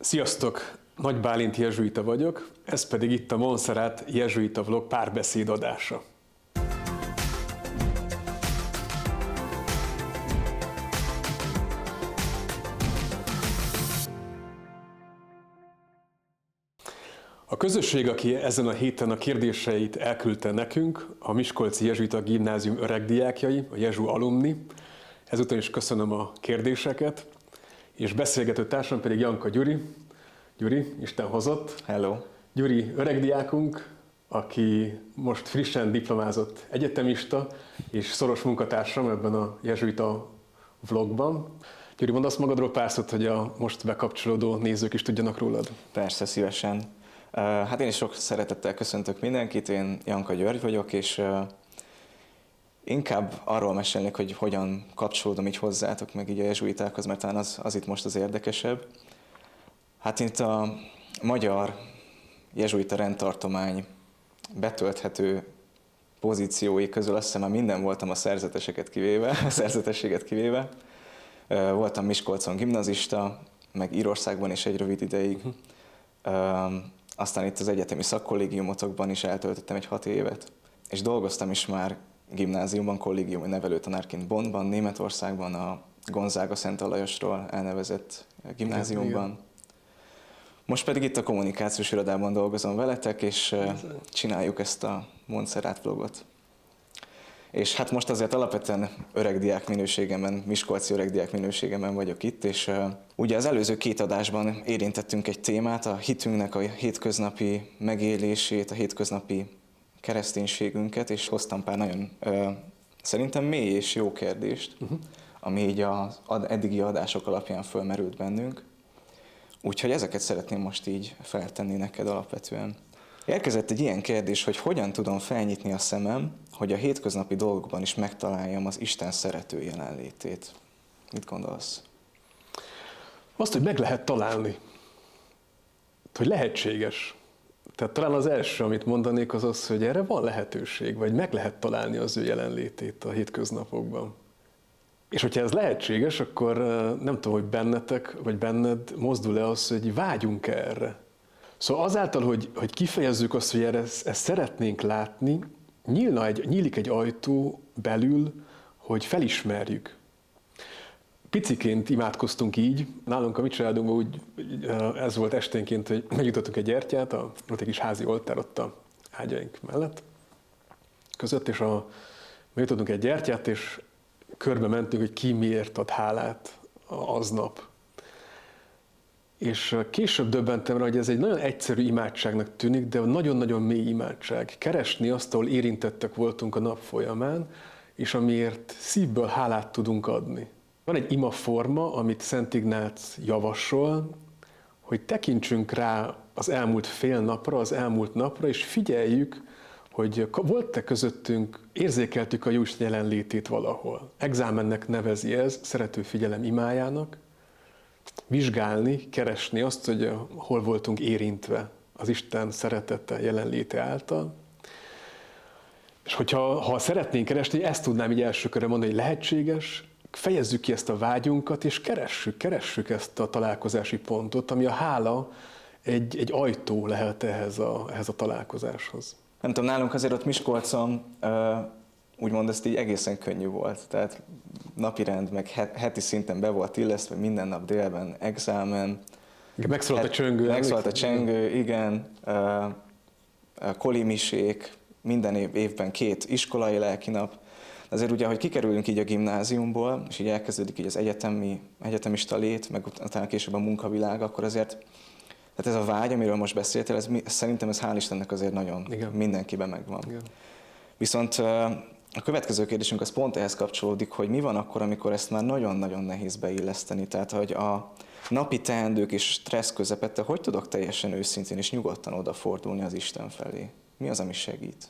Sziasztok! Nagy Bálint jezsuita vagyok, ez pedig itt a Montserrat Jezsuita Vlog párbeszéd adása. A közösség, aki ezen a héten a kérdéseit elküldte nekünk, a Miskolci Jezsuita Gimnázium öregdiákjai, a jezsu alumni, ezúton is köszönöm a kérdéseket, és beszélgető társam pedig Janka Gyuri. Gyuri, Isten hozott. Hello. Gyuri öregdiákunk, aki most frissen diplomázott egyetemista, és szoros munkatársam ebben a jezsuita vlogban. Gyuri, mondd azt magadról pár szót, hogy a most bekapcsolódó nézők is tudjanak rólad. Persze, szívesen. Hát én is sok szeretettel köszöntök mindenkit, én Janka György vagyok, és inkább arról mesélnék, hogy hogyan kapcsolódom így hozzátok, meg így a jezsuitákhoz, mert talán az itt most az érdekesebb. Hát itt a magyar jezsuita rendtartomány betölthető pozíciói közül azt hiszem már minden voltam a szerzetességet kivéve. Voltam Miskolcon gimnazista, meg Írországban is egy rövid ideig. Aztán itt az egyetemi szakkollégiumotokban is eltöltöttem egy 6 évet, és dolgoztam is már gimnáziumban, kollégiumi nevelőtanárként Bonnban, Németországban, a Gonzága Szent Alajosról elnevezett gimnáziumban. Most pedig itt a kommunikációs irodában dolgozom veletek, és csináljuk ezt a Montserrat vlogot. És hát most azért alapvetően öregdiák minőségemben, miskolci öregdiák minőségemben vagyok itt, és ugye az előző 2 adásban érintettünk egy témát, a hitünknek a hétköznapi megélését, a hétköznapi kereszténységünket, és hoztam pár nagyon szerintem mély és jó kérdést, ami így az eddigi adások alapján fölmerült bennünk. Úgyhogy ezeket szeretném most így feltenni neked alapvetően. Érkezett egy ilyen kérdés, hogy hogyan tudom felnyitni a szemem, hogy a hétköznapi dolgokban is megtaláljam az Isten szerető jelenlétét. Mit gondolsz? Azt, hogy meg lehet találni. Hogy lehetséges. Tehát talán az első, amit mondanék, az az, hogy erre van lehetőség, vagy meg lehet találni az ő jelenlétét a hétköznapokban. És hogyha ez lehetséges, akkor nem tudom, hogy bennetek, vagy benned mozdul-e az, hogy vágyunk erre. Szóval azáltal, hogy kifejezzük azt, hogy ezt szeretnénk látni, nyílik egy ajtó belül, hogy felismerjük. Piciként imádkoztunk így, nálunk a mi családunkban úgy ez volt esténként, hogy megnyitottunk egy gyertyát, volt egy kis házi oltár ott a ágyaink mellett között, és megnyitottunk egy gyertyát, és körbe mentünk, hogy ki miért ad hálát aznap. És később döbbentem rá, hogy ez egy nagyon egyszerű imádságnak tűnik, de nagyon-nagyon mély imádság. Keresni azt, ahol érintettek voltunk a nap folyamán, és amiért szívből hálát tudunk adni. Van egy imaforma, amit Szent Ignác javasol, hogy tekintsünk rá az elmúlt fél napra, az elmúlt napra, és figyeljük, hogy volt-e közöttünk, érzékeltük a Jóisten jelenlétét valahol. Exámennek nevezi ez, szerető figyelem imájának. Vizsgálni, keresni azt, hogy hol voltunk érintve az Isten szeretete jelenléte által. És ha szeretnénk keresni, ezt tudnám így első körre mondani, hogy lehetséges, fejezzük ki ezt a vágyunkat, és keressük ezt a találkozási pontot, ami a hála egy ajtó lehet ehhez a találkozáshoz. Nem tudom, nálunk azért ott Miskolcon, úgymond ezt így egészen könnyű volt. Tehát napirend, meg heti szinten be volt illesztve, minden nap délben exámen. Megszólalt a csöngő. Megszólalt a csöngő, igen. Kolimisék, minden évben 2 iskolai lelkinap. Azért ugye, hogy kikerülünk így a gimnáziumból, és így elkezdődik így az egyetemista lét, meg utána később a munkavilág, akkor azért tehát ez a vágy, amiről most beszéltél, szerintem ez hál' Istennek azért nagyon igen. Mindenkiben megvan. Igen. Viszont a következő kérdésünk az pont ehhez kapcsolódik, hogy mi van akkor, amikor ezt már nagyon-nagyon nehéz beilleszteni. Tehát, hogy a napi teendők és stressz közepette, hogy tudok teljesen őszintén és nyugodtan odafordulni az Isten felé? Mi az, ami segít?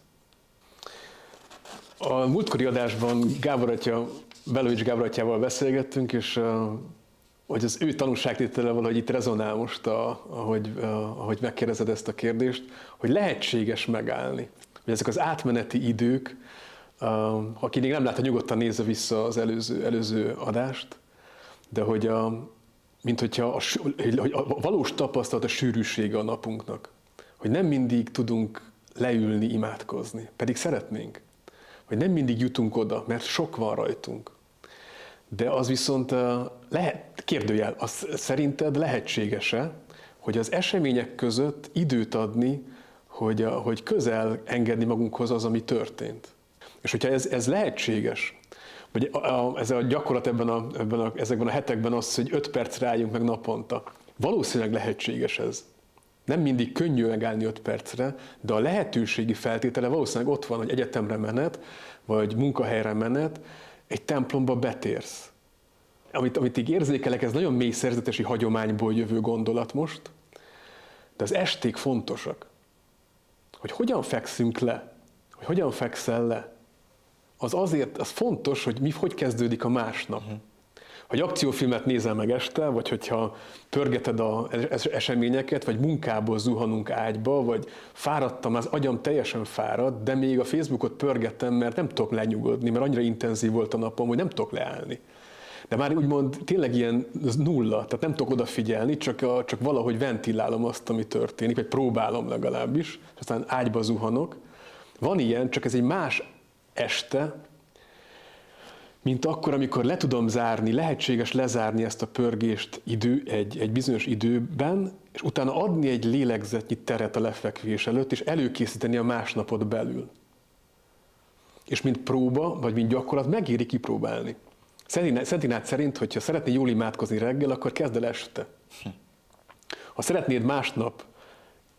A múltkori adásban Belovics Gábor atyával beszélgettünk, és hogy az ő tanúságtétele valahogy itt rezonál most, ahogy megkérdezed ezt a kérdést, hogy lehetséges megállni. Hogy ezek az átmeneti idők, aki még nem látta, nyugodtan nézze vissza az előző adást, de hogy mint hogyha a valós tapasztalat a sűrűsége a napunknak, hogy nem mindig tudunk leülni, imádkozni, pedig szeretnénk, hogy nem mindig jutunk oda, mert sok van rajtunk. De az viszont lehet, kérdőjel, az szerinted lehetséges-e, hogy az események között időt adni, hogy közel engedni magunkhoz az, ami történt. És hogyha ez lehetséges, vagy ez a gyakorlat ezekben a hetekben az, hogy 5 percre álljunk meg naponta, valószínűleg lehetséges ez. Nem mindig könnyű megállni 5 percre, de a lehetőségi feltétele valószínűleg ott van, hogy egyetemre menet, vagy munkahelyre menet, egy templomba betérsz. Amit így érzékelek, ez nagyon mély szerzetesi hagyományból jövő gondolat most, de az esték fontosak. Hogy hogyan fekszünk le, hogy hogyan fekszel le, az fontos, hogy hogy kezdődik a másnap. Hogy akciófilmet nézel meg este, vagy hogyha pörgeted az eseményeket, vagy munkából zuhanunk ágyba, vagy fáradtam, az agyam teljesen fáradt, de még a Facebookot pörgetem, mert nem tudok lenyugodni, mert annyira intenzív volt a napom, hogy nem tudok leállni. De már úgymond tényleg ilyen nulla, tehát nem tudok odafigyelni, csak valahogy ventilálom azt, ami történik, vagy próbálom legalábbis, és aztán ágyba zuhanok. Van ilyen, csak ez egy más este, mint akkor, amikor le tudom zárni, lehetséges lezárni ezt a pörgést egy bizonyos időben, és utána adni egy lélegzetnyi teret a lefekvés előtt, és előkészíteni a másnapot belül. És mint próba, vagy mint gyakorlat megéri kipróbálni. Szent Ignác szerint, hogyha szeretnél jól imádkozni reggel, akkor kezd el este. Ha szeretnéd másnap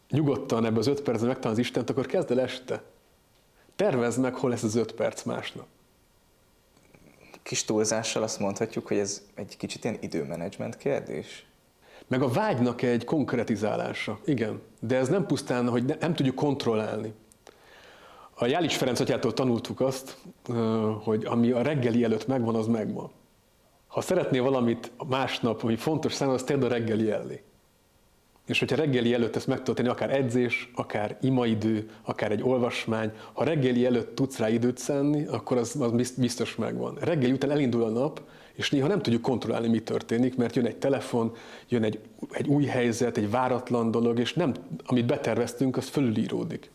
nyugodtan ebbe az 5 percben megtalálni az Istent, akkor kezd el este. Tervezd meg, hol lesz az 5 perc másnap. Kis túlzással azt mondhatjuk, hogy ez egy kicsit ilyen időmenedzsment kérdés. Meg a vágynak egy konkretizálása, igen. De ez nem pusztán, hogy nem tudjuk kontrollálni. A Jálics Ferenc atyától tanultuk azt, hogy ami a reggeli előtt megvan, az megvan. Ha szeretnél valamit másnap, ami fontos számomra, az tedd a reggeli elé. És hogyha reggeli előtt ezt meg tudod tenni, akár edzés, akár imaidő, akár egy olvasmány, ha reggeli előtt tudsz rá időt szánni, akkor az biztos megvan. Reggeli után elindul a nap, és néha nem tudjuk kontrollálni, mi történik, mert jön egy telefon, jön egy új helyzet, egy váratlan dolog, és nem, amit beterveztünk, az fölülíródik.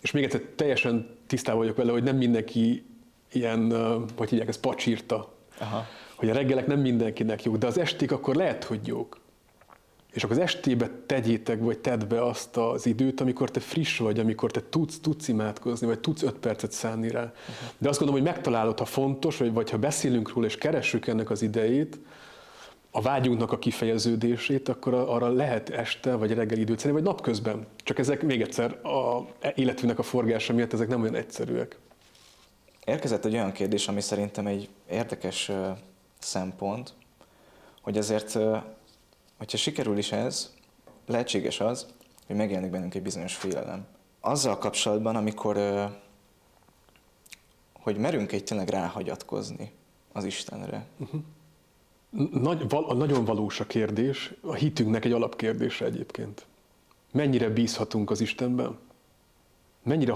És még egyszer teljesen tisztában vagyok vele, hogy nem mindenki ilyen, hogy hívják, ez pacsírta. Aha. Hogy a reggelek nem mindenkinek jók, de az esték akkor lehet, hogy jók. És akkor az estébe tegyétek, vagy tedd be azt az időt, amikor te friss vagy, amikor te tudsz imádkozni, vagy tudsz 5 percet szánni rá. Uh-huh. De azt gondolom, hogy megtalálod, ha fontos, vagy ha beszélünk róla, és keressük ennek az idejét, a vágyunknak a kifejeződését, akkor arra lehet este, vagy reggel időt szánni, vagy napközben. Csak ezek még egyszer, a életünknek a forgása miatt ezek nem olyan egyszerűek. Érkezett egy olyan kérdés, ami szerintem egy érdekes szempont, hogy ezért... Hogyha sikerül is ez, lehetséges az, hogy megjelenik bennünk egy bizonyos félelem. Azzal kapcsolatban, amikor, hogy merünk egy tényleg ráhagyatkozni az Istenre. Uh-huh. Nagyon valós a kérdés, a hitünknek egy alapkérdése egyébként. Mennyire bízhatunk az Istenben? Mennyire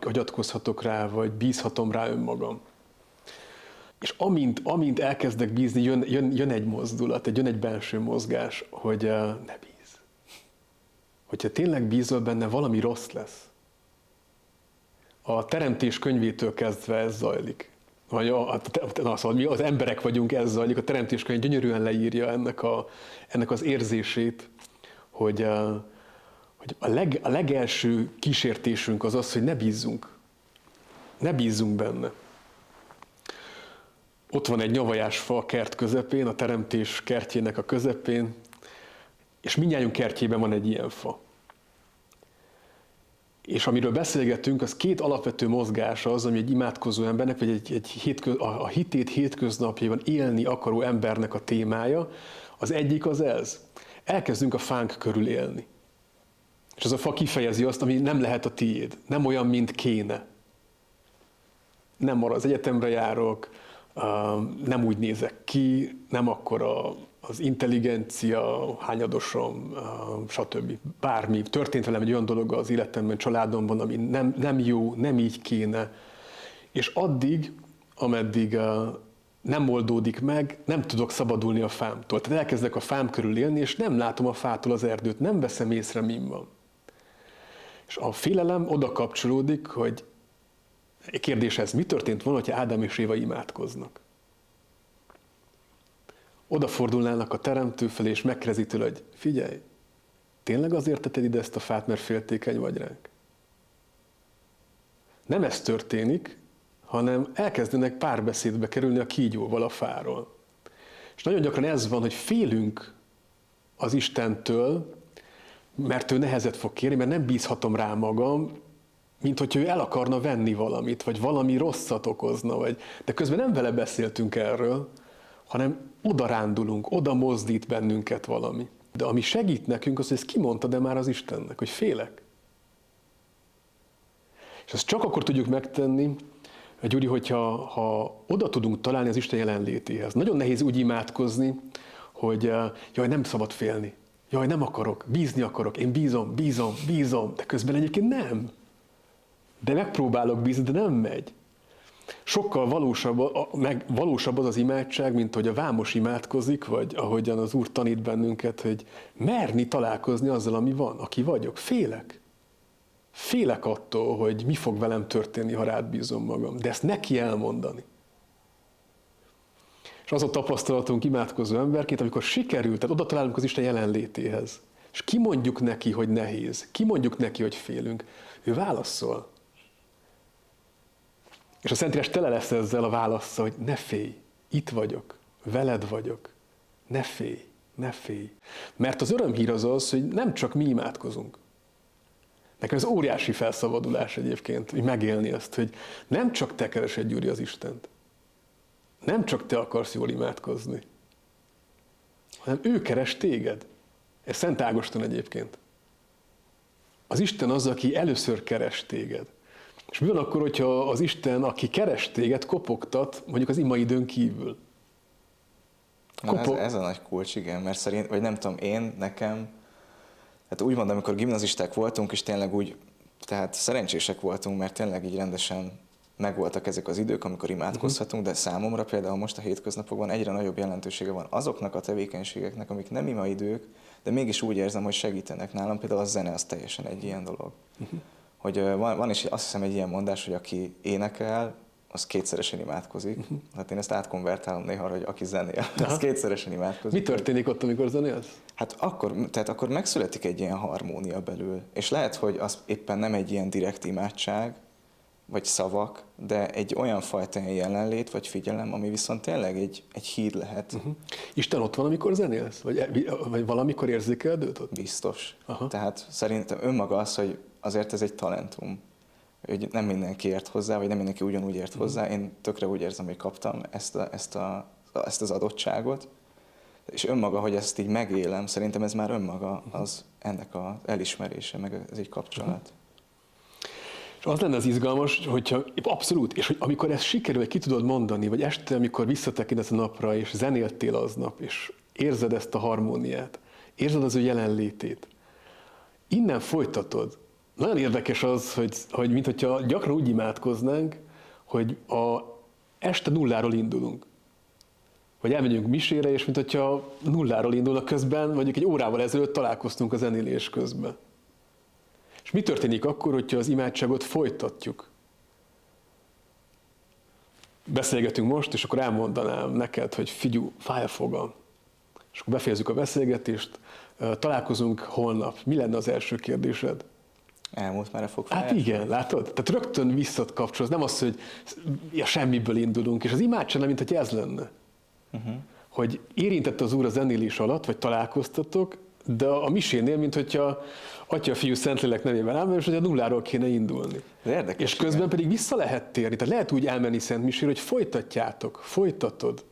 hagyatkozhatok rá, vagy bízhatom rá önmagam? És amint elkezdek bízni, jön egy mozdulat, jön egy belső mozgás, hogy ne bízz. Hogyha tényleg bízol benne, valami rossz lesz. A teremtés könyvétől kezdve ez zajlik. Vagy mi az emberek vagyunk, ez zajlik. A teremtés könyv gyönyörűen leírja ennek az érzését, hogy a legelső kísértésünk az az, hogy ne bízzunk. Ne bízzunk benne. Ott van egy nyavajás fa a kert közepén, a teremtés kertjének a közepén, és mindnyájunk kertjében van egy ilyen fa. És amiről beszélgetünk, az 2 alapvető mozgása az, ami egy imádkozó embernek, vagy a hitét hétköznapjában élni akaró embernek a témája. Az egyik az ez. Elkezdünk a fánk körül élni. És az a fa kifejezi azt, ami nem lehet a tiéd. Nem olyan, mint kéne. Nem maradsz, egyetemre járok, nem úgy nézek ki, nem akkora az intelligencia, hányadosom, stb. Bármi. Történt velem egy olyan dolog az életemben, családomban, ami nem jó, nem így kéne. És addig, ameddig nem oldódik meg, nem tudok szabadulni a fámtól. Tehát elkezdek a fám körül élni, és nem látom a fától az erdőt, nem veszem észre, min van. És a félelem oda kapcsolódik, hogy kérdéshez mi történt volna, ha Ádám és Éva imádkoznak? Odafordulnának a teremtő felé, és megkérdezi tőle, hogy figyelj, tényleg azért tetted ide ezt a fát, mert féltékeny vagy ránk? Nem ez történik, hanem elkezdenek párbeszédbe kerülni a kígyóval a fáról. És nagyon gyakran ez van, hogy félünk az Istentől, mert ő nehezet fog kérni, mert nem bízhatom rá magam, mint hogy ő el akarna venni valamit, vagy valami rosszat okozna, vagy... de közben nem vele beszéltünk erről, hanem oda rándulunk, oda mozdít bennünket valami. De ami segít nekünk, az, hogy ezt kimondta, de már az Istennek, hogy félek. És ezt csak akkor tudjuk megtenni, Gyuri, hogyha oda tudunk találni az Isten jelenlétéhez. Nagyon nehéz úgy imádkozni, hogy jaj, nem szabad félni, jaj, nem akarok, bízni akarok, én bízom, de közben egyébként nem. De megpróbálok bízni, de nem megy. Sokkal valósabb az az imádság, mint hogy a vámos imádkozik, vagy ahogyan az Úr tanít bennünket, hogy merni találkozni azzal, ami van, aki vagyok. Félek. Félek attól, hogy mi fog velem történni, ha rád bízom magam. De ezt neki elmondani. És az a tapasztalatunk imádkozó emberként, amikor sikerült, tehát oda találunk az Isten jelenlétéhez, és kimondjuk neki, hogy nehéz, kimondjuk neki, hogy félünk, ő válaszol. És a Szent Ilyes tele lesz ezzel a válaszsal, hogy ne félj, itt vagyok, veled vagyok, ne félj, ne félj. Mert az örömhír az az, hogy nem csak mi imádkozunk. Nekem ez óriási felszabadulás egyébként, hogy megélni ezt, hogy nem csak te keresed, Gyuri, az Istent. Nem csak te akarsz jól imádkozni. Hanem ő keres téged. Ez Szent Ágoston egyébként. Az Isten az, aki először keres téged. És mi van akkor, hogyha az Isten, aki keres téged, kopogtat, mondjuk az imaidőn kívül? Ez a nagy kulcs, igen, mert szerint, vagy nem tudom, nekem, hát úgymond, amikor gimnazisták voltunk, és tényleg úgy, tehát szerencsések voltunk, mert tényleg így rendesen megvoltak ezek az idők, amikor imádkozhatunk, de számomra például most a hétköznapokban egyre nagyobb jelentősége van azoknak a tevékenységeknek, amik nem imaidők, de mégis úgy érzem, hogy segítenek nálam. Például a zene az teljesen egy ilyen dolog. Hogy van is, azt hiszem, egy ilyen mondás, hogy aki énekel, az kétszeresen imádkozik. Hát én ezt átkonvertálom néha, hogy aki zenél, az kétszeresen imádkozik. Mi történik ott, amikor zenélsz? Hát akkor megszületik egy ilyen harmónia belül. És lehet, hogy az éppen nem egy ilyen direkt imádság, vagy szavak, de egy olyan fajta jelenlét, vagy figyelem, ami viszont tényleg egy híd lehet. Isten ott van, amikor zenélsz? Vagy valamikor érzékeled őt ott? Biztos. Aha. Tehát szerintem önmaga az, hogy azért ez egy talentum. Hogy nem mindenki ért hozzá, vagy nem mindenki ugyanúgy ért hozzá. Én tökre úgy érzem, hogy kaptam ezt az adottságot. És önmaga, hogy ezt így megélem, szerintem ez már önmaga az ennek az elismerése, meg ez egy kapcsolat. És az lenne az izgalmas, hogyha abszolút, és hogy amikor ez sikerül, vagy ki tudod mondani, vagy este, amikor visszatekintesz a napra, és zenéltél aznap, és érzed ezt a harmóniát, érzed az ő jelenlétét, innen folytatod. Nagyon érdekes az, hogy mintha gyakran úgy imádkoznánk, hogy este nulláról indulunk. Vagy elmegyünk misére, és mintha nulláról indulnak, közben, mondjuk egy órával ezelőtt találkoztunk a zenélés közben. És mi történik akkor, hogyha az imádságot folytatjuk? Beszélgetünk most, és akkor elmondanám neked, hogy figyú, fáj a fogam. És akkor befejezzük a beszélgetést, találkozunk holnap. Mi lenne az első kérdésed? Elmúlt már a fog fájásra. Hát igen, látod? Tehát rögtön visszakapcsolsz, nem az, hogy ja, semmiből indulunk, és az imádság, mint hogy ez lenne. Hogy érintett az Úr a zenélés alatt, vagy találkoztatok, de a misénél, mint hogyha Atya, Fiú, Szentlélek nevében áll, és hogy a nulláról kéne indulni. Érdekes, és közben igen. Pedig vissza lehet térni. Tehát lehet úgy elmenni Szent Misére, hogy folytatod,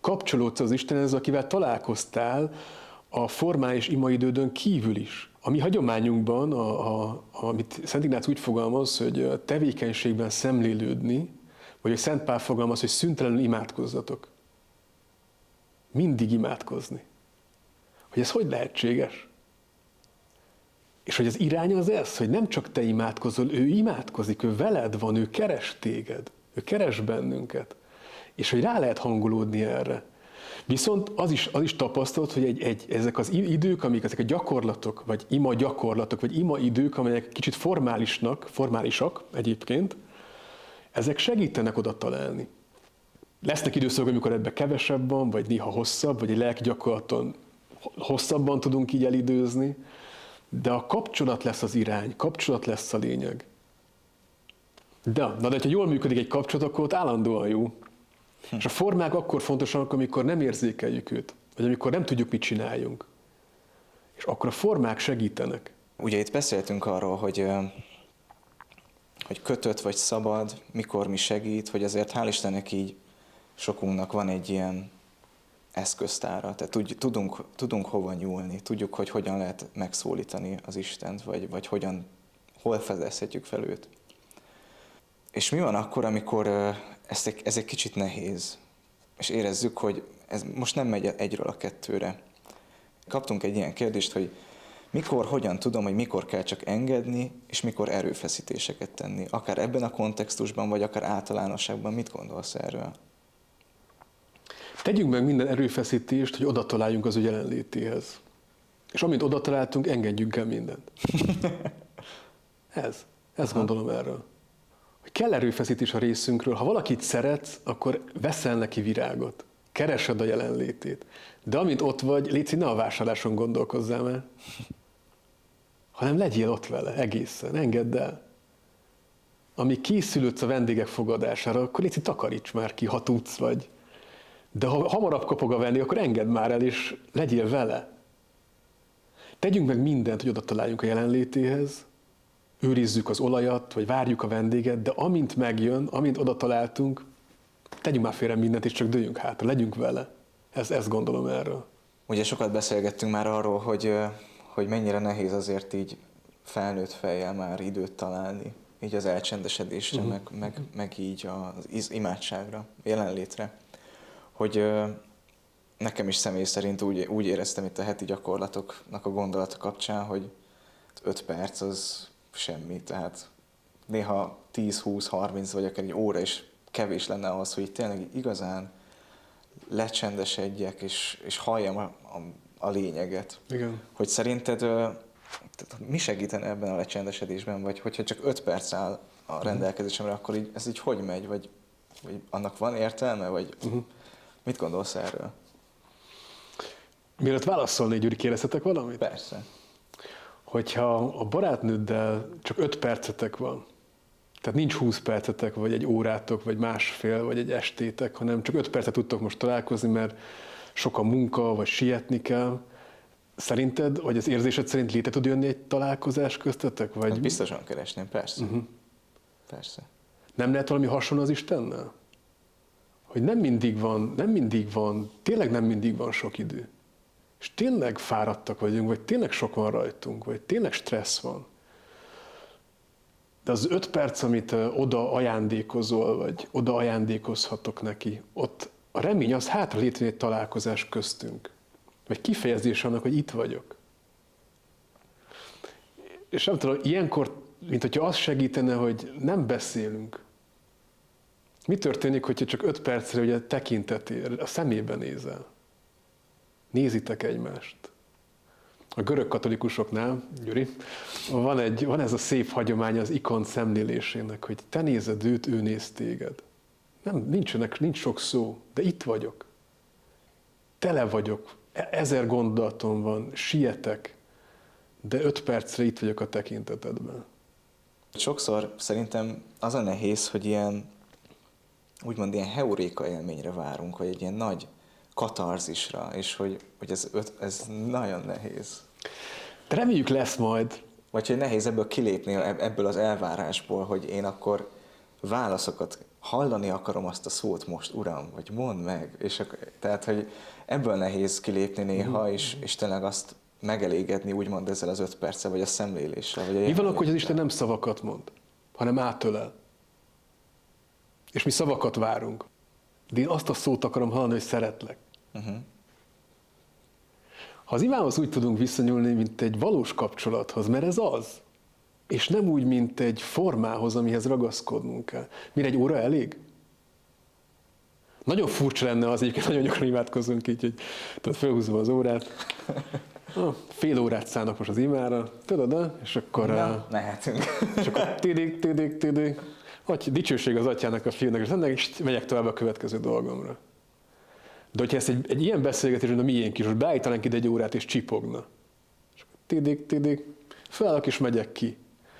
kapcsolódsz az Istenhez, akivel találkoztál a formá és imaidődön kívül is. A mi hagyományunkban, amit Szent Ignác úgy fogalmaz, hogy tevékenységben szemlélődni, vagy a Szent Pál fogalmaz, hogy szüntelenül imádkozzatok. Mindig imádkozni. Hogy ez hogy lehetséges? És hogy az irány az ez, hogy nem csak te imádkozol, ő imádkozik, ő veled van, ő keres téged, ő keres bennünket. és hogy rá lehet hangolódni erre. Viszont az is tapasztalt, hogy ezek az idők, ezek a gyakorlatok, vagy ima gyakorlatok, vagy ima idők, amelyek kicsit formálisak egyébként, ezek segítenek oda találni. Lesznek időszakok, amikor ebben kevesebb van, vagy néha hosszabb, vagy egy lelki gyakorlaton hosszabban tudunk így elidőzni, de a kapcsolat lesz az irány, kapcsolat lesz a lényeg. De ha jól működik egy kapcsolat, akkor ott állandóan jó. És a formák akkor fontosak, amikor nem érzékeljük őt, vagy amikor nem tudjuk, mit csináljunk. És akkor a formák segítenek. Ugye itt beszéltünk arról, hogy kötött vagy szabad, mikor mi segít, hogy azért hál' Istennek így sokunknak van egy ilyen eszköztára, tehát tudunk hova nyúlni, tudjuk, hogy hogyan lehet megszólítani az Istent, vagy hol fedezhetjük fel őt. És mi van akkor, amikor ez egy kicsit nehéz, és érezzük, hogy ez most nem megy egyről a kettőre. Kaptunk egy ilyen kérdést, hogy hogyan tudom, hogy mikor kell csak engedni, és mikor erőfeszítéseket tenni. Akár ebben a kontextusban, vagy akár általánosságban, mit gondolsz erről? Tegyünk meg minden erőfeszítést, hogy oda találjunk az ő jelenlétéhez. És amint oda találtunk, engedjünk el mindent. Ezt gondolom erről. Kell erőfeszítés a részünkről. Ha valakit szeretsz, akkor veszel neki virágot. Keresed a jelenlétét. De amint ott vagy, léci, ne a vásárláson gondolkozzál el, hanem legyél ott vele egészen, engedd el. Amíg készülődsz a vendégek fogadására, akkor léci, takaríts már ki, ha tudsz vagy. De ha hamarabb kapog a vendég, akkor engedd már el, és legyél vele. Tegyünk meg mindent, hogy oda találjunk a jelenlétéhez, őrizzük az olajat, vagy várjuk a vendéget, de amint megjön, amint oda találtunk, tegyünk már félre mindent, és csak dőljünk hátra, legyünk vele. Ezt gondolom erről. Ugye sokat beszélgettünk már arról, hogy mennyire nehéz azért így felnőtt fejjel már időt találni, így az elcsendesedésre, meg így az imádságra, jelenlétre. Hogy nekem is személy szerint úgy éreztem itt a heti gyakorlatoknak a gondolata kapcsán, hogy 5 perc az semmi, tehát néha 10-20-30 vagy akár egy óra is kevés lenne ahhoz, hogy tényleg igazán lecsendesedjek és halljam a lényeget. Igen. Hogy szerinted mi segítene ebben a lecsendesedésben, vagy hogyha csak 5 perc áll a rendelkezésemre, akkor így, ez így hogy megy, vagy annak van értelme, vagy mit gondolsz erről? Mielőtt válaszolni, Gyuri, kérdeztetek valamit? Persze. Hogyha a barátnőddel csak 5 percetek van, tehát nincs 20 percetek, vagy egy órátok, vagy másfél, vagy egy estétek, hanem csak 5 percet tudtok most találkozni, mert sok a munka, vagy sietni kell, szerinted, vagy az érzésed szerint létre tud jönni egy találkozás köztetek? Vagy... Hát biztosan keresném, persze. Persze. Nem lehet valami hasonló az Istennel? Hogy nem mindig van, tényleg nem mindig van sok idő. És tényleg fáradtak vagyunk, vagy tényleg sok van rajtunk, vagy tényleg stressz van. De az 5 perc, amit oda ajándékozol, vagy oda ajándékozhatok neki, ott a remény az hátra létrejön egy találkozás köztünk. Vagy kifejezés annak, hogy itt vagyok. És nem tudom, ilyenkor, mint hogyha az segítene, hogy nem beszélünk. Mi történik, hogyha csak 5 percre ugye tekintetére, a szemébe nézel? Nézitek egymást. A görög katolikusoknál, Gyuri, van ez a szép hagyomány az ikon szemlélésének, hogy te nézed őt, ő néz téged. Nincs sok szó, de itt vagyok. Tele vagyok, 1000 gondolatom van, sietek, de 5 percre itt vagyok a tekintetedben. Sokszor szerintem az a nehéz, hogy ilyen heuréka élményre várunk, vagy egy ilyen nagy katarzisra, és hogy ez nagyon nehéz. De reméljük lesz majd. Vagy hogy nehéz ebből kilépni, ebből az elvárásból, hogy én akkor válaszokat hallani akarom azt a szót most, Uram, vagy mondd meg. És tehát, hogy ebből nehéz kilépni néha, és tényleg azt megelégedni, úgymond ezzel az 5 perccel, vagy a szemléléssel. Mi van akkor, hogy az Isten nem szavakat mond, hanem átölel. És mi szavakat várunk. De én azt a szót akarom hallani, hogy szeretlek. Ha az imánhoz úgy tudunk visszanyúlni, mint egy valós kapcsolathoz, mert ez az, és nem úgy, mint egy formához, amihez ragaszkodnunk kell. Mire egy óra elég? Nagyon furcsa lenne az, egyébként nagyon gyakran imádkozunk így, hogy tudod, fölhúzva az órát. Fél órát szállnak most az imára, tudod, és akkor... Na, mehetünk. És akkor tidik. Dicsőség az atyának, a fiúnak, és ennek is megyek tovább a következő dolgomra. De hogyha ezt egy ilyen beszélgetésben, a miénk is, most beállítanánk ide egy órát, és csipogna. És akkor tidik, felállok és megyek ki.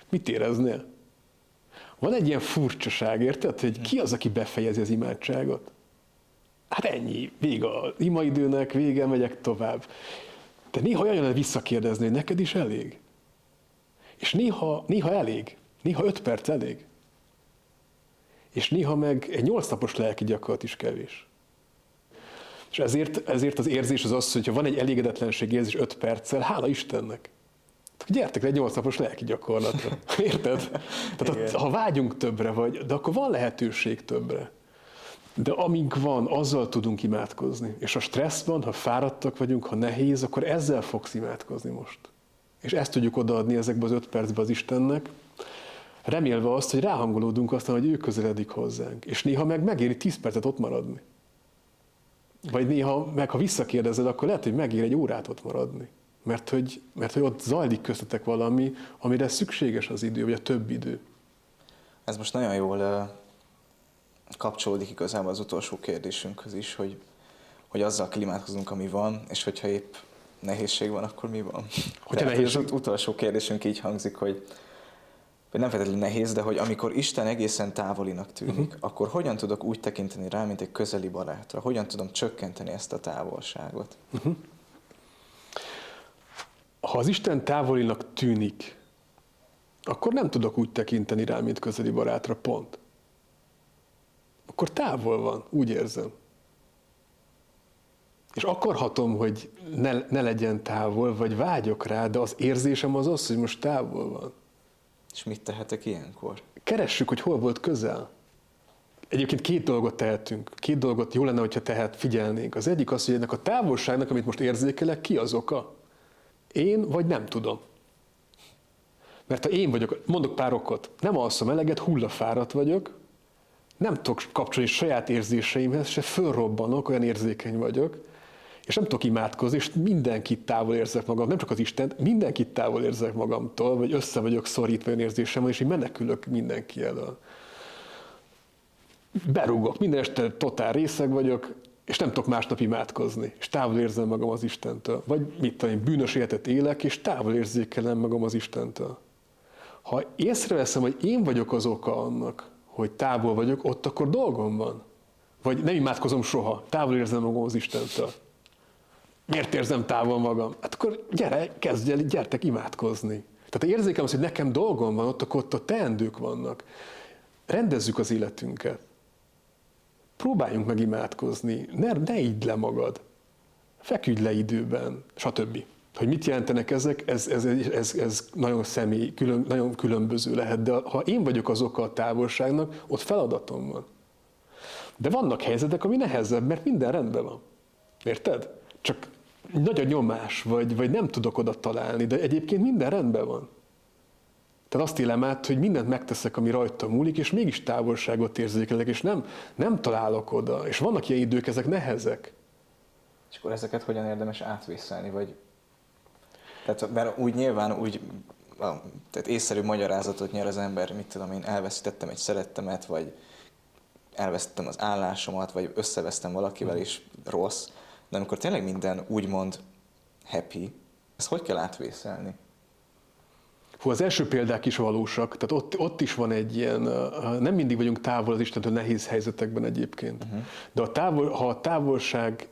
Mit éreznél? Van egy ilyen furcsaság, érted, hogy ki az, aki befejezi az imádságot? Hát ennyi, vége az imaidőnek, vége, megyek tovább. De néha olyan lenne visszakérdezni, hogy neked is elég. És néha elég, néha 5 perc elég. És néha meg egy 8 napos lelki gyakorlat is kevés. És ezért az érzés az az, hogyha van egy elégedetlenség érzés 5 perccel, hála Istennek. Gyertek le egy 8 napos lelki gyakorlatra. Érted? Tehát ha vágyunk többre vagy, de akkor van lehetőség többre. De amíg van, azzal tudunk imádkozni. És ha stressz van, ha fáradtak vagyunk, ha nehéz, akkor ezzel fogsz imádkozni most. És ezt tudjuk odaadni ezekbe az 5 percbe az Istennek, remélve azt, hogy ráhangolódunk aztán, hogy ő közeledik hozzánk. És néha meg megéri 10 percet ott maradni. Vagy néha meg, ha visszakérdezed, akkor lehet, hogy megér egy órát ott maradni. Mert hogy ott zajlik köztetek valami, amire szükséges az idő, vagy a több idő. Ez most nagyon jól kapcsolódik igazából az utolsó kérdésünkhöz is, hogy azzal kell imádkozunk, ami van, és hogyha épp nehézség van, akkor mi van? Az utolsó kérdésünk így hangzik, hogy nem feltétlenül nehéz, de hogy amikor Isten egészen távolinak tűnik, akkor hogyan tudok úgy tekinteni rá, mint egy közeli barátra? Hogyan tudom csökkenteni ezt a távolságot? Ha az Isten távolinak tűnik, akkor nem tudok úgy tekinteni rá, mint közeli barátra, pont. Akkor távol van, úgy érzem. És akarhatom, hogy ne legyen távol, vagy vágyok rá, de az érzésem az az, hogy most távol van. És mit tehetek ilyenkor? Keressük, hogy hol volt közel. Egyébként 2 dolgot tehetünk. 2 dolgot jó lenne, hogyha figyelnénk. Az egyik az, hogy ennek a távolságnak, amit most érzékelek, ki az oka? Én vagy nem tudom. Mert ha én vagyok, mondok pár okot, nem alszom eleget, hullafáradt vagyok, nem tudok kapcsolni saját érzéseimhez, se fölrobbanok, olyan érzékeny vagyok, és nem tudok imádkozni, és mindenkit távol érzek magam, nem csak az Istent, mindenkit távol érzek magamtól, vagy össze vagyok szorítva olyan érzésemmel, és így menekülök mindenki elől. Berúgok, minden este totál részeg vagyok, és nem tudok másnap imádkozni, és távol érzem magam az Istentől. Vagy mit tudom, bűnös életet élek, és távol érzékelem magam az Istentől. Ha észreveszem, hogy én vagyok az oka annak, hogy távol vagyok, ott akkor dolgom van. Vagy nem imádkozom soha, távol érzem magam az Istentől. Miért érzem távol magam? Hát akkor gyertek imádkozni. Tehát érzékem azt, hogy nekem dolgom van, ott akkor ott a teendők vannak. Rendezzük az életünket. Próbáljunk meg imádkozni, ne idd le magad, feküdj le időben, stb. Hogy mit jelentenek ezek, ez nagyon személy, nagyon különböző lehet, de ha én vagyok az oka a távolságnak, ott feladatom van. De vannak helyzetek, ami nehezebb, mert minden rendben van. Érted? Csak nagy a nyomás, vagy nem tudok oda találni, de egyébként minden rendben van. Tehát azt élem át, hogy mindent megteszek, ami rajta múlik, és mégis távolságot érzékelek, és nem találok oda. És vannak ilyen idők, ezek nehezek. És akkor ezeket hogyan érdemes átvészelni? Mert úgy nyilván, tehát észszerű magyarázatot nyer az ember, mit tudom én, elvesztettem egy szerettemet, vagy elvesztettem az állásomat, vagy összevesztem valakivel, és rossz. De amikor tényleg minden úgymond happy, ezt hogy kell átvészelni? Az első példák is valósak, tehát ott is van egy ilyen, nem mindig vagyunk távol az Istentől nehéz helyzetekben egyébként. De ha a távolság,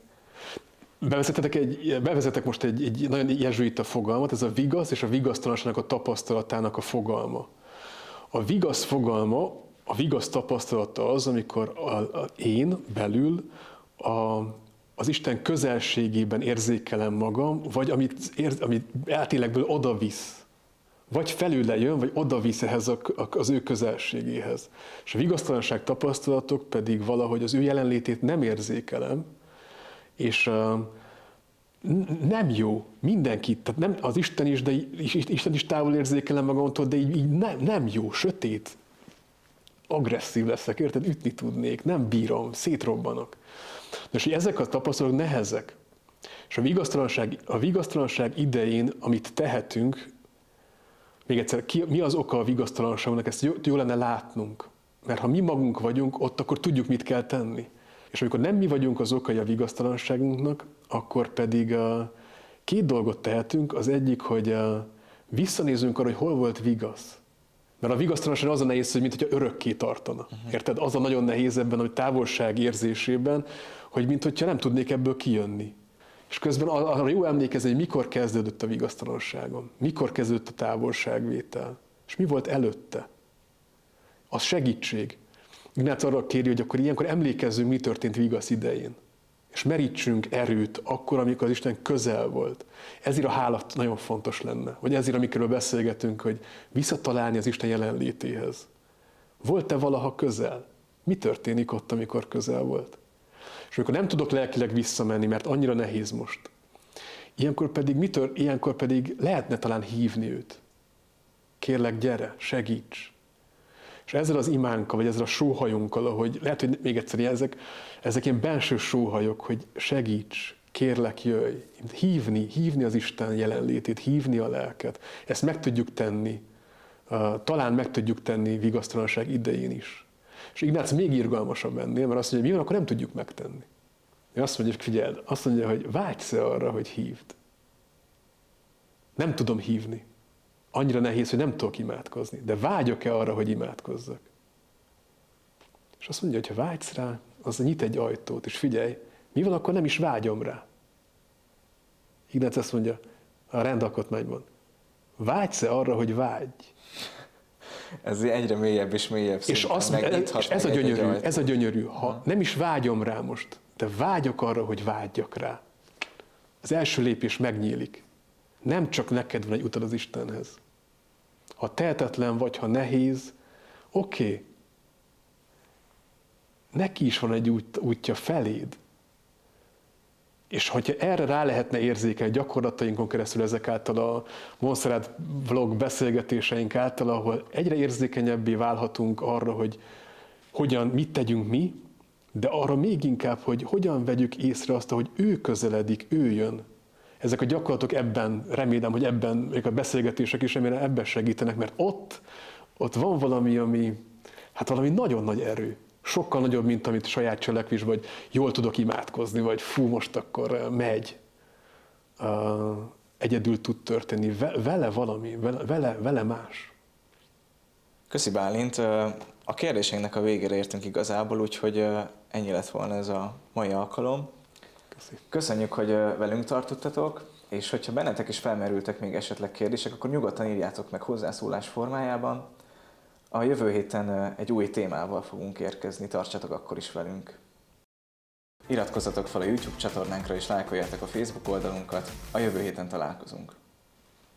bevezetek most egy nagyon jezsuita fogalmat, ez a vigasz és a vigasztalanságnak a tapasztalatának a fogalma. A vigasz fogalma, a vigasz tapasztalata az, amikor a én belül az Isten közelségében érzékelem magam, vagy amit átélekből oda visz. Vagy felőle jön, vagy oda visz ehhez az ő közelségéhez. És a vigasztalanság tapasztalatok pedig valahogy az ő jelenlétét nem érzékelem, és nem jó mindenkit, tehát nem, az Isten is, de Isten is távol érzékelem magamtól, de így nem jó, sötét. agresszív leszek, érted? Ütni tudnék, nem bírom, szétrobbanok. De és hogy ezek a tapasztalatok nehezek. És a vigasztalanság idején, amit tehetünk, még egyszer, mi az oka a vigasztalanságnak, ezt jó lenne látnunk. Mert ha mi magunk vagyunk ott, akkor tudjuk, mit kell tenni. És amikor nem mi vagyunk az okai a vigasztalanságunknak, akkor pedig két dolgot tehetünk. Az egyik, hogy visszanézünk arra, hogy hol volt vigasz. Mert a vigasztalanság az a nehéz, hogy mintha örökké tartana. Érted? Az a nagyon nehéz ebben, hogy távolság érzésében, hogy mintha nem tudnék ebből kijönni. És közben arra jó emlékezni, hogy mikor kezdődött a vigasztalanságom, mikor kezdődött a távolságvétel, és mi volt előtte. Az segítség. Ignác arra kéri, hogy akkor ilyenkor emlékezzünk, mi történt vigasz idején. És merítsünk erőt akkor, amikor az Isten közel volt. Ezért a hála nagyon fontos lenne. Vagy ezért, amikről beszélgetünk, hogy visszatalálni az Isten jelenlétéhez. Volt-e valaha közel? Mi történik ott, amikor közel volt? És amikor nem tudok lelkileg visszamenni, mert annyira nehéz most, ilyenkor pedig lehetne talán hívni őt. Kérlek, gyere, segíts! És ezzel az imánkkal, vagy ezzel a sóhajunkkal, ahogy lehet, hogy még egyszer ezek ilyen belső sóhajok, hogy segíts, kérlek, jöjj. Hívni az Isten jelenlétét, hívni a lelket. Ezt meg tudjuk tenni, talán meg tudjuk tenni vigasztalanság idején is. És Ignác még irgalmasabb ennél, mert azt mondja, hogy mi van, akkor nem tudjuk megtenni. Én azt mondja, hogy figyeld, azt mondja, hogy vágysz-e arra, hogy hívd. Nem tudom hívni. Annyira nehéz, hogy nem tudok imádkozni, de vágyok-e arra, hogy imádkozzak? És azt mondja, hogy ha vágysz rá, az nyit egy ajtót, és figyelj, mi van, akkor nem is vágyom rá. Ignác azt mondja, a rendalkotmányban, vágysz-e arra, hogy vágy? Ez egyre mélyebb és mélyebb szinten. És ez a gyönyörű, ha nem is vágyom rá most, de vágyok arra, hogy vágyjak rá. Az első lépés megnyílik. Nem csak neked van egy utad az Istenhez. Ha tehetetlen vagy, ha nehéz, oké. Neki is van egy útja feléd. És hogyha erre rá lehetne érzékelni gyakorlatainkon keresztül, ezek által a Montserrat vlog beszélgetéseink által, ahol egyre érzékenyebbé válhatunk arra, hogy hogyan, mit tegyünk mi, de arra még inkább, hogy hogyan vegyük észre azt, hogy ő közeledik, ő jön. Ezek a gyakorlatok ebben, remélem, hogy ebben, a beszélgetések is remélem ebben segítenek, mert ott van valami, ami, hát valami nagyon nagy erő. Sokkal nagyobb, mint amit saját cselekvés, vagy jól tudok imádkozni, vagy fú, most akkor megy. Egyedül tud történni. Vele valami, vele más. Köszi Bálint. A kérdéseinknek a végére értünk igazából, úgyhogy ennyi lett volna ez a mai alkalom. Köszönjük, hogy velünk tartottatok, és hogyha bennetek is felmerültek még esetleg kérdések, akkor nyugodtan írjátok meg hozzászólás formájában. A jövő héten egy új témával fogunk érkezni, tartsatok akkor is velünk. Iratkozzatok fel a YouTube csatornánkra és lájkoljátok a Facebook oldalunkat, a jövő héten találkozunk.